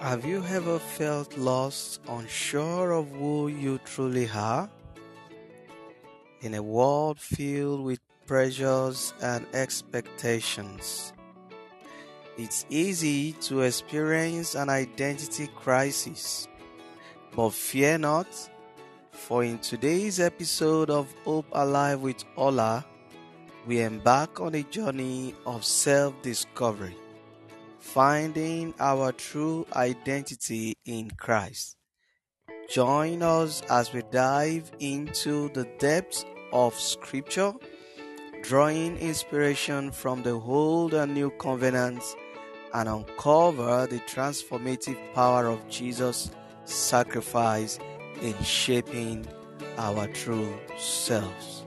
Have you ever felt lost, unsure of who you truly are? In a world filled with pressures and expectations, it's easy to experience an identity crisis. But fear not, for in today's episode of Hope Alive with Ola, we embark on a journey of self-discovery, finding our true identity in Christ. Join us as we dive into the depths of Scripture, drawing inspiration from the Old and New Covenants, and uncover the transformative power of Jesus' sacrifice in shaping our true selves.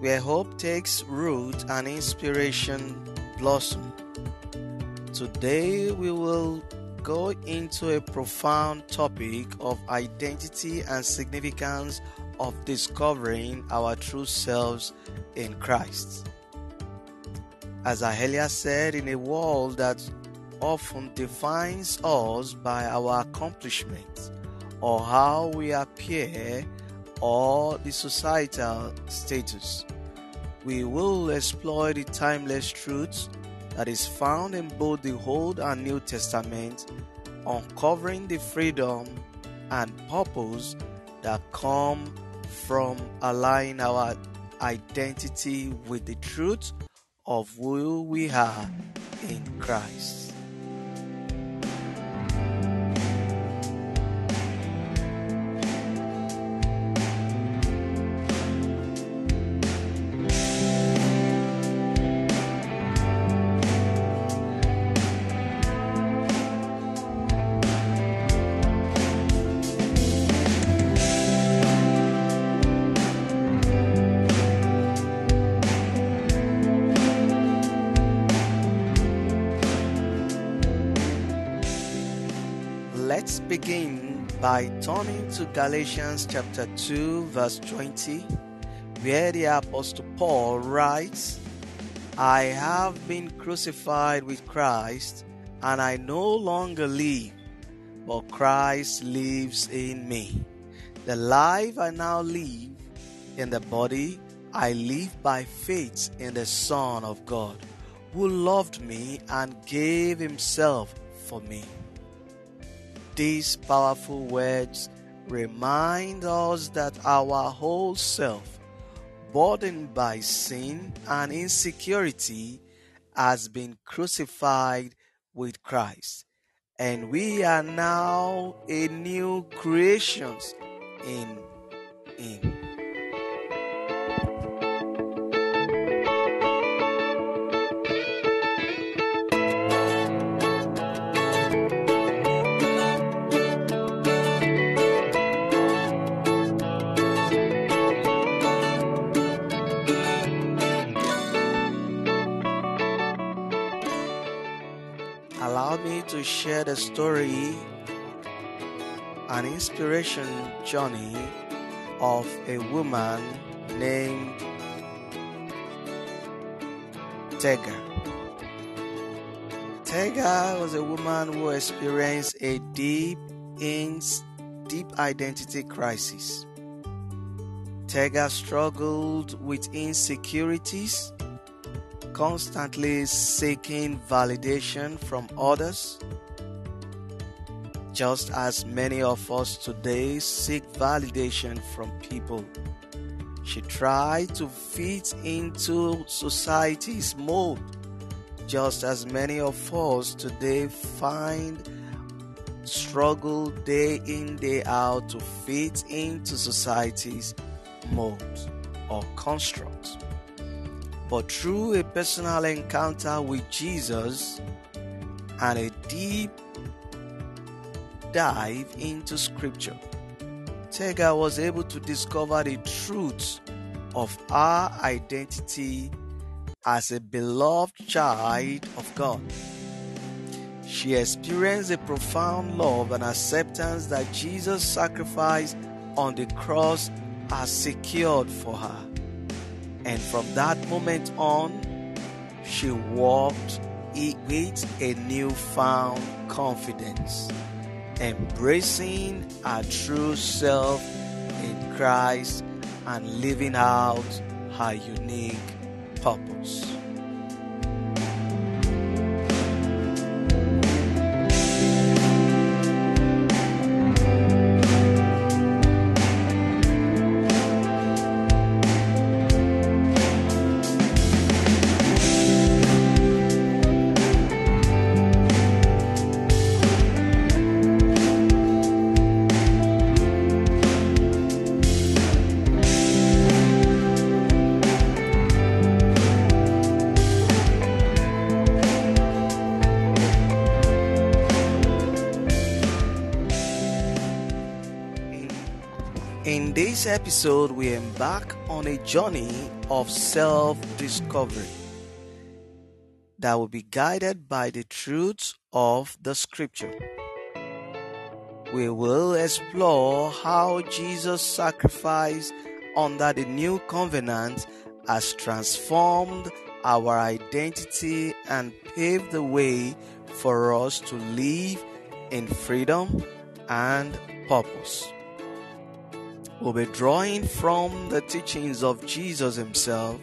Where hope takes root and inspiration blossom. Today we will go into a profound topic of identity and significance of discovering our true selves in Christ. As I earlier said, in a world that often defines us by our accomplishments or how we appear or the societal status, we will explore the timeless truth that is found in both the Old and New Testament, uncovering the freedom and purpose that come from aligning our identity with the truth of who we are in Christ. Let's begin by turning to Galatians chapter 2 verse 20, where the Apostle Paul writes, "I have been crucified with Christ, and I no longer live, but Christ lives in me. The life I now live in the body, I live by faith in the Son of God, who loved me and gave himself for me." These powerful words remind us that our whole self, burdened by sin and insecurity, has been crucified with Christ, and we are now a new creation in Him. Allow me to share the story and inspiration journey of a woman named Tega. Tega was a woman who experienced a deep identity crisis. Tega struggled with insecurities, constantly seeking validation from others. Just as many of us today seek validation from people, she tried to fit into society's mold. Just as many of us today struggle day in, day out to fit into society's mold or construct. But through a personal encounter with Jesus and a deep dive into Scripture, Tega was able to discover the truth of our identity as a beloved child of God. She experienced a profound love and acceptance that Jesus' sacrifice on the cross has secured for her. And from that moment on, she walked with a newfound confidence, embracing her true self in Christ and living out her unique purpose. In this episode, we embark on a journey of self-discovery that will be guided by the truths of the Scripture. We will explore how Jesus' sacrifice under the new covenant has transformed our identity and paved the way for us to live in freedom and purpose. We'll be drawing from the teachings of Jesus himself,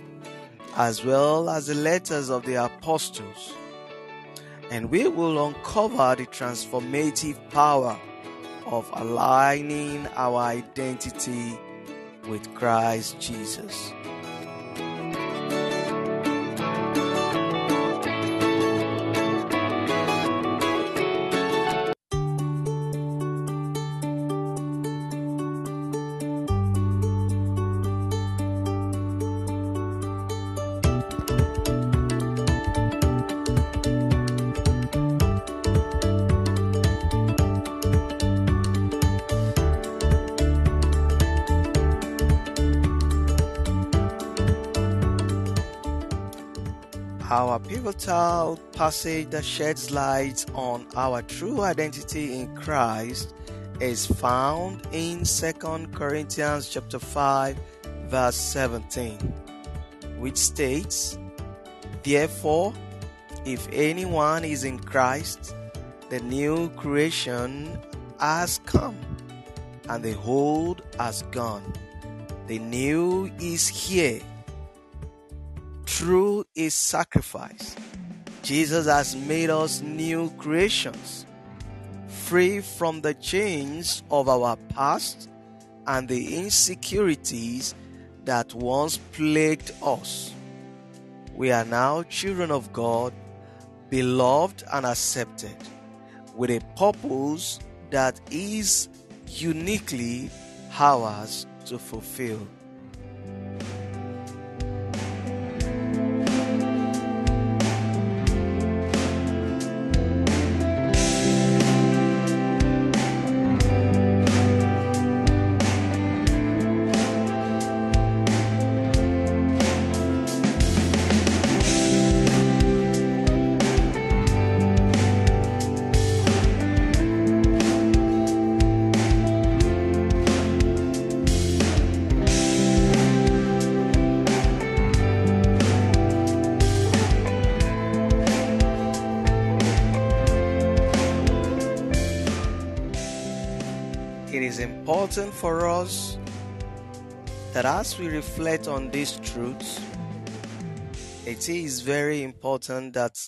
as well as the letters of the apostles, and we will uncover the transformative power of aligning our identity with Christ Jesus. Our pivotal passage that sheds light on our true identity in Christ is found in 2 Corinthians chapter 5 verse 17, which states, "Therefore, if anyone is in Christ, the new creation has come, and the old has gone. The new is here." Through his sacrifice, Jesus has made us new creations, free from the chains of our past and the insecurities that once plagued us. We are now children of God, beloved and accepted, with a purpose that is uniquely ours to fulfill. It is important for us that as we reflect on these truths, it is very important that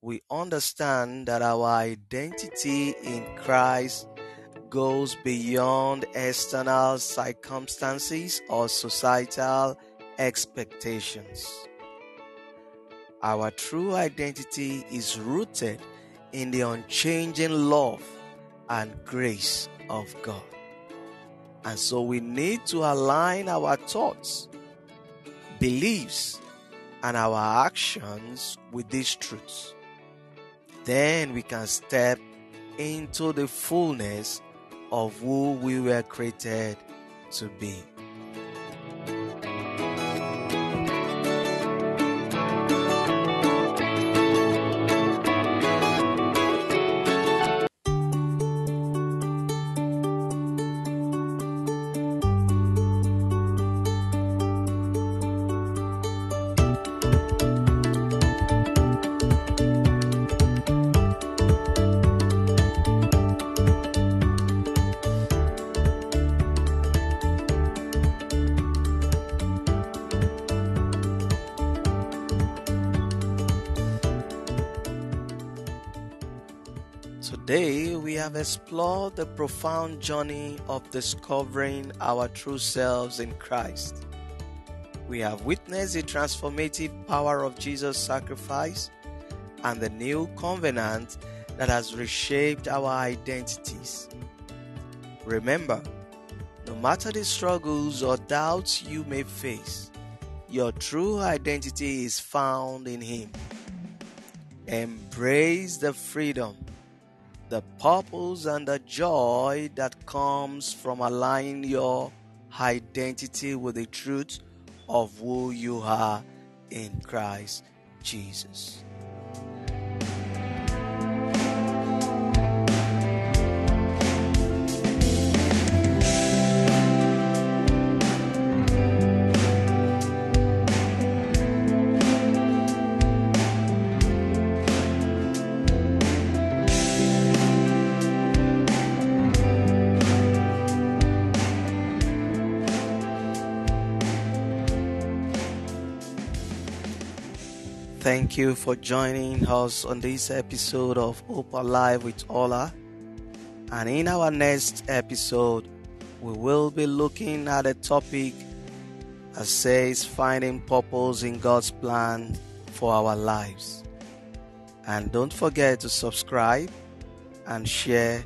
we understand that our identity in Christ goes beyond external circumstances or societal expectations. Our true identity is rooted in the unchanging love and grace of God. And so we need to align our thoughts, beliefs, and our actions with these truths. Then we can step into the fullness of who we were created to be. Today, we have explored the profound journey of discovering our true selves in Christ. We have witnessed the transformative power of Jesus' sacrifice and the new covenant that has reshaped our identities. Remember, no matter the struggles or doubts you may face, your true identity is found in Him. Embrace the freedom, the purpose and the joy that comes from aligning your identity with the truth of who you are in Christ Jesus. Thank you for joining us on this episode of Hope Alive with Ola. And in our next episode, we will be looking at a topic that says finding purpose in God's plan for our lives. And don't forget to subscribe and share.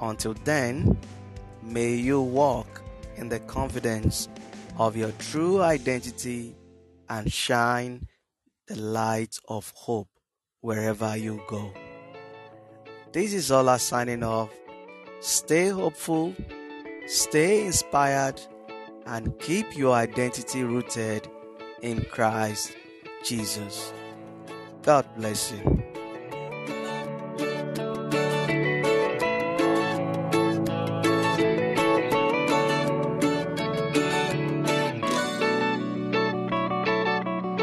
Until then, may you walk in the confidence of your true identity and shine the light of hope wherever you go. This is Ola signing off. Stay hopeful, stay inspired, and keep your identity rooted in Christ Jesus. God bless you.